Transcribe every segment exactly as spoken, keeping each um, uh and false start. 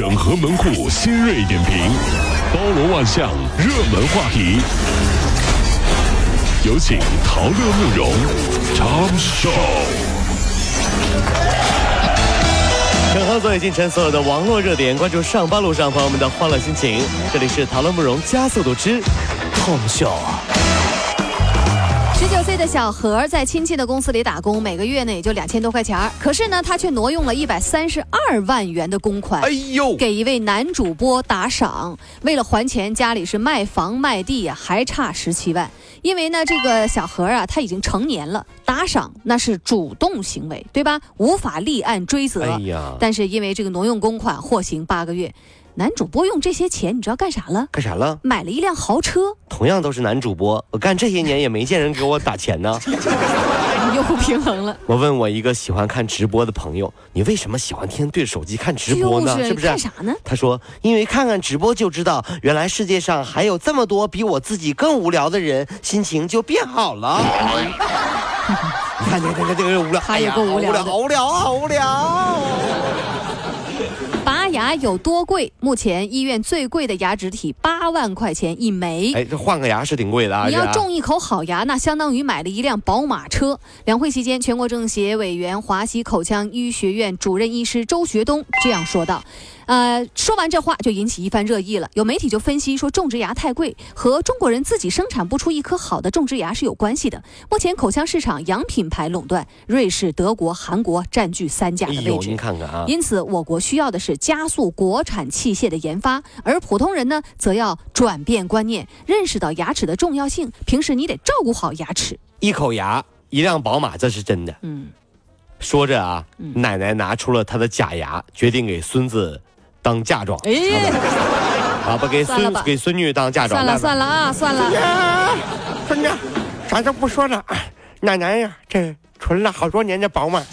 整合门户新锐点评，包罗万象，热门话题。有请陶乐慕容长寿。整合最近晨所有的网络热点，关注上班路上朋友们的欢乐心情。这里是陶乐慕容加速度之痛秀。十九岁的小何在亲戚的公司里打工，每个月呢也就两千多块钱，可是呢他却挪用了一百三十二万元的公款，哎呦，给一位男主播打赏。为了还钱，家里是卖房卖地呀，还差十七万。因为呢这个小何啊他已经成年了，打赏那是主动行为，对吧？无法立案追责。哎呀，但是因为这个挪用公款获刑八个月。男主播用这些钱你知道干啥了？干啥了？买了一辆豪车。同样都是男主播，我干这些年也没见人给我打钱呢。你又不平衡了。我问我一个喜欢看直播的朋友，你为什么喜欢天天对着手机看直播呢？就是、是不是干啥呢？他说因为看看直播就知道原来世界上还有这么多比我自己更无聊的人，心情就变好了。你看你看这个人无聊，他也够无聊、哎、好无聊好无聊好无聊。拔牙有多贵？目前医院最贵的牙植体八万块钱一枚。哎，这换个牙是挺贵的啊！你要种一口好牙，那相当于买了一辆宝马车。两会期间，全国政协委员、华西口腔医学院主任医师周学东这样说道。呃，说完这话就引起一番热议了。有媒体就分析说，种植牙太贵和中国人自己生产不出一颗好的种植牙是有关系的。目前口腔市场洋品牌垄断，瑞士、德国、韩国占据三甲的位置。哎呦，您看看啊！因此，我国需要的是加速国产器械的研发，而普通人呢，则要转变观念，认识到牙齿的重要性。平时你得照顾好牙齿。一口牙，一辆宝马，这是真的。嗯。说着啊，嗯、奶奶拿出了她的假牙，决定给孙子。当嫁妆，哎，啊不给孙给孙女当嫁妆，算了算了啊，算了。孙、啊、子，咱就不说了。奶奶呀，这存了好多年的宝马，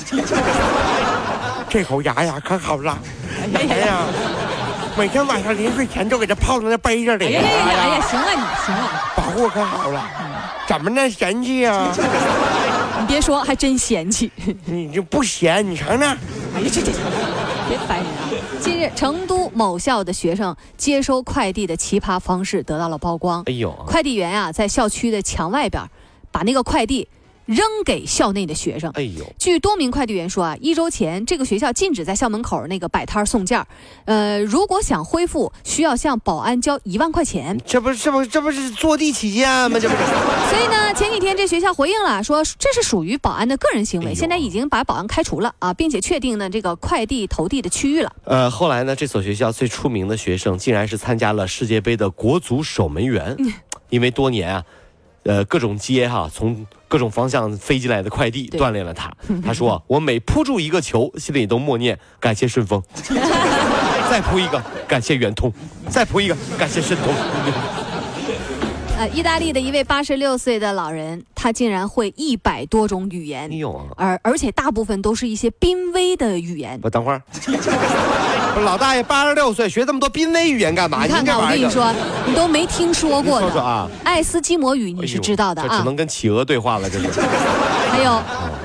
这口牙呀可好了。奶奶呀，每天晚上临睡前就给它泡在那杯子里。哎呀哎呀，行了你行了，保护可好了，怎么那嫌弃呀？你别说，还真嫌弃。你就不嫌，你尝尝。哎呀，这这别烦人啊。近日，成都某校的学生接收快递的奇葩方式得到了曝光。哎呦，快递员啊，在校区的墙外边，把那个快递扔给校内的学生。哎呦，据多名快递员说啊，一周前这个学校禁止在校门口那个摆摊送件，呃，如果想恢复，需要向保安交一万块钱。这不是这不这不是坐地起价吗？这不是。所以呢，前几天这学校回应了，说这是属于保安的个人行为，哎、现在已经把保安开除了啊，并且确定呢这个快递投递的区域了。呃，后来呢，这所学校最出名的学生竟然是参加了世界杯的国足守门员，嗯、因为多年啊。呃，各种接哈、啊，从各种方向飞进来的快递锻炼了他。他说：“我每扑住一个球，心里都默念感谢顺丰，再扑一个感谢圆通，再扑一个感谢申通。”呃，意大利的一位八十六岁的老人，他竟然会一百多种语言，而而且大部分都是一些濒危的语言。我等会儿，老大爷八十六岁学这么多濒危语言干嘛？你看看我跟你说，你都没听说过的。说说啊，爱斯基摩语你是知道的啊，哎、这只能跟企鹅对话了，这是。还有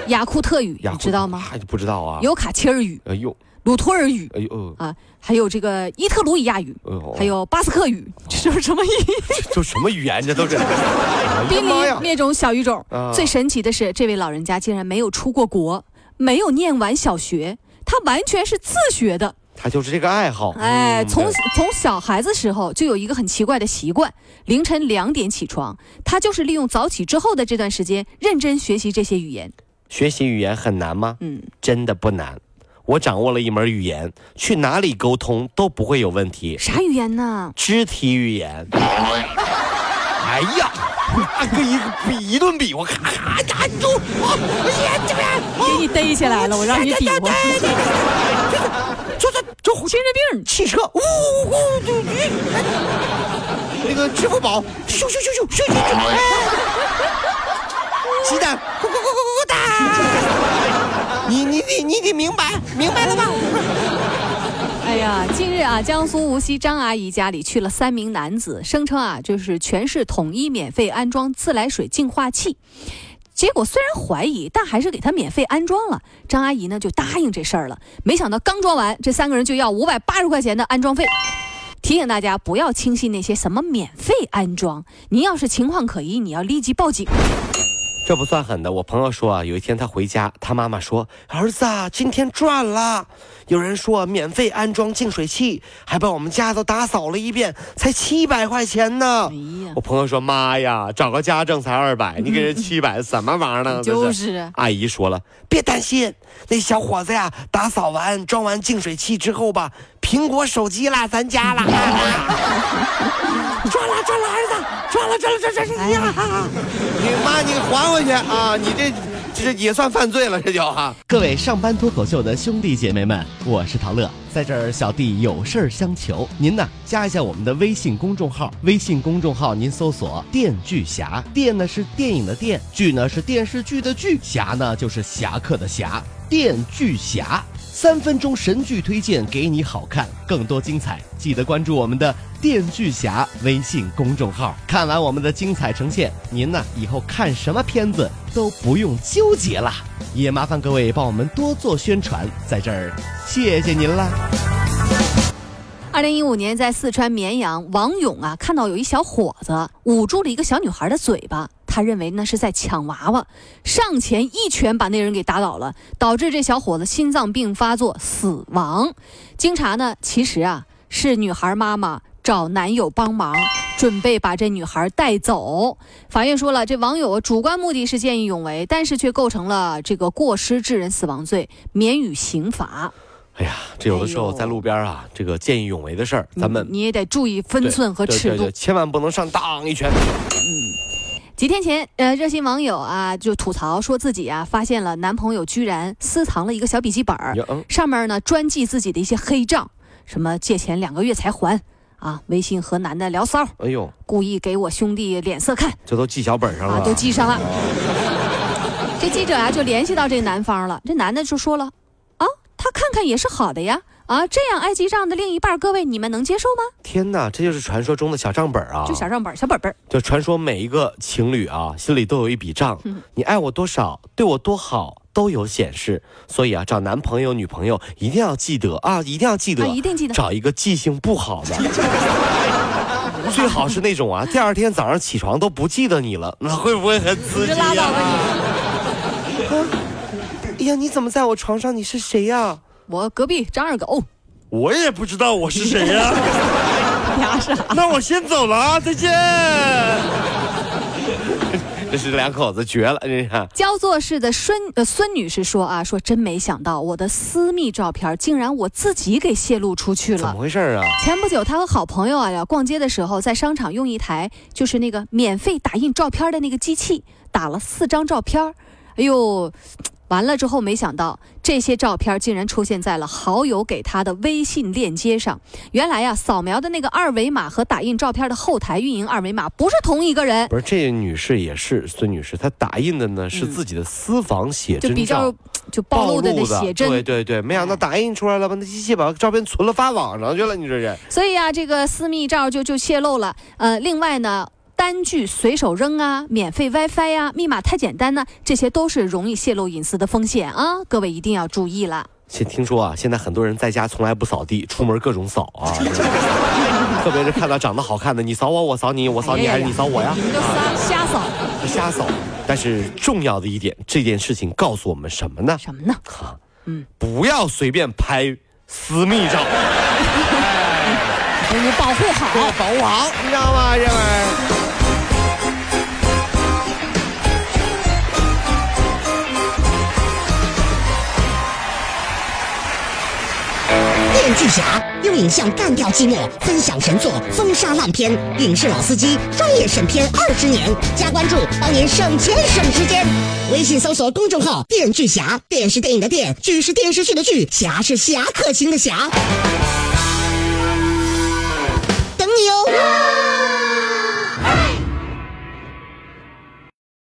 雅库特语，你知道吗？还不知道啊。有卡切尔语，哎呦，鲁托尔语，哎呦啊，还有这个伊特鲁伊亚语，哎、还有巴斯克语，这是什么意思？这都什么语言？这都是。濒临灭种小语种、啊。最神奇的是，这位老人家竟然没有出过国，没有念完小学，他完全是自学的。他就是这个爱好，哎，从从小孩子时候就有一个很奇怪的习惯，凌晨两点起床。他就是利用早起之后的这段时间，认真学习这些语言。学习语言很难吗？嗯，真的不难。我掌握了一门语言，去哪里沟通都不会有问题。啥语言呢？肢体语言。哎呀，跟一比一顿比，我咔咔打住，我先这边给你逮起来了，我让你比划。精神病，汽车，呜呜呜，那个支付宝，咻咻咻咻咻咻，鸡蛋，咕咕咕咕咕哒，你你得你得明白，明白了吧？哎呀，近日啊，江苏无锡张阿姨家里去了三名男子，声称啊，就是全市统一免费安装自来水净化器。结果虽然怀疑，但还是给他免费安装了。张阿姨呢就答应这事儿了。没想到刚装完，这三个人就要五百八十块钱的安装费。提醒大家不要轻信那些什么免费安装，您要是情况可疑，你要立即报警。这不算狠的，我朋友说啊，有一天他回家，他妈妈说：“儿子啊，今天赚了。”有人说免费安装净水器，还把我们家都打扫了一遍，才七百块钱呢。哎、我朋友说：“妈呀，找个家挣才二百，你给人七百，什么玩意儿呢？”就是。阿姨说了，别担心，那小伙子呀，打扫完装完净水器之后吧，苹果手机啦，咱家啦。赚了，赚了，儿子。赚了，赚了，赚了，赚了！啊、你妈，你还回去啊！你这这也算犯罪了，这就哈、啊！各位上班脱口秀的兄弟姐妹们，我是陶乐，在这儿小弟有事相求，您呢加一下我们的微信公众号，微信公众号您搜索“电锯侠”，电呢是电影的电，剧呢是电视剧的剧，侠呢就是侠客的侠，电锯侠。三分钟神剧推荐给你好看，更多精彩记得关注我们的电锯侠微信公众号。看完我们的精彩呈现，您呢以后看什么片子都不用纠结了，也麻烦各位帮我们多做宣传，在这儿谢谢您啦。二零一五年在四川绵阳，王勇啊看到有一小伙子捂住了一个小女孩的嘴巴，他认为那是在抢娃娃，上前一拳把那人给打倒了，导致这小伙子心脏病发作死亡。经查呢，其实啊是女孩妈妈找男友帮忙，准备把这女孩带走。法院说了，这网友主观目的是见义勇为，但是却构成了这个过失致人死亡罪，免予刑罚。哎呀，这有的时候在路边啊，哎、这个见义勇为的事儿，咱们你也得注意分寸和尺度，千万不能上当一拳。嗯。几天前，呃，热心网友啊就吐槽说自己啊发现了男朋友居然私藏了一个小笔记本，上面呢专记自己的一些黑账，什么借钱两个月才还啊，微信和男的聊骚，哎呦，故意给我兄弟脸色看，这都记小本上了，啊、都记上了。哦、这记者啊就联系到这男方了，这男的就说了啊，他看看也是好的呀。啊，这样爱记账的另一半，各位你们能接受吗？天哪，这就是传说中的小账本啊！就小账本、小本本，就传说每一个情侣啊，心里都有一笔账。嗯、你爱我多少，对我多好，都有显示。所以啊，找男朋友、女朋友一定要记得啊，一定要记得，啊、一定记得，找一个记性不好的，最好是那种啊，第二天早上起床都不记得你了，那会不会很刺激啊？哎呀，你怎么在我床上？你是谁呀、啊？我隔壁张二狗，我也不知道我是谁呀、啊。那我先走了啊，再见。这是两口子绝了，这是。焦作市的孙呃孙女士说啊，说真没想到我的私密照片竟然我自己给泄露出去了，怎么回事啊？前不久，她和好朋友啊逛街的时候，在商场用一台就是那个免费打印照片的那个机器打了四张照片，哎呦。完了之后，没想到这些照片竟然出现在了好友给他的微信链接上。原来呀，扫描的那个二维码和打印照片的后台运营二维码不是同一个人。不是，这女士也是孙女士，她打印的呢是自己的私房写真照，嗯、就比较就暴露的那写真。对对对，没想到打印出来了吧？那机器把照片存了发网上去了，你这人。所以啊，这个私密照就就泄露了。呃，另外呢。单据随手扔啊，免费 WiFi 啊，密码太简单呢、啊，这些都是容易泄露隐私的风险啊，各位一定要注意了。先听说啊，现在很多人在家从来不扫地，出门各种扫啊，特别是看到长得好看的，你扫我，我扫你，我扫你、哎、呀呀还是你扫我呀？瞎扫，瞎扫。但是重要的一点，这件事情告诉我们什么呢？什么呢？啊、嗯，不要随便拍私密照。你保护好，对，保护好，你知道吗？这玩意儿。电锯侠用影像干掉寂寞，分享神作，封杀烂片。影视老司机专业审片二十年，加关注，帮您省钱省时间。微信搜索公众号“电锯侠”，电是电影的电，剧是电视剧的剧，侠是侠客行的侠。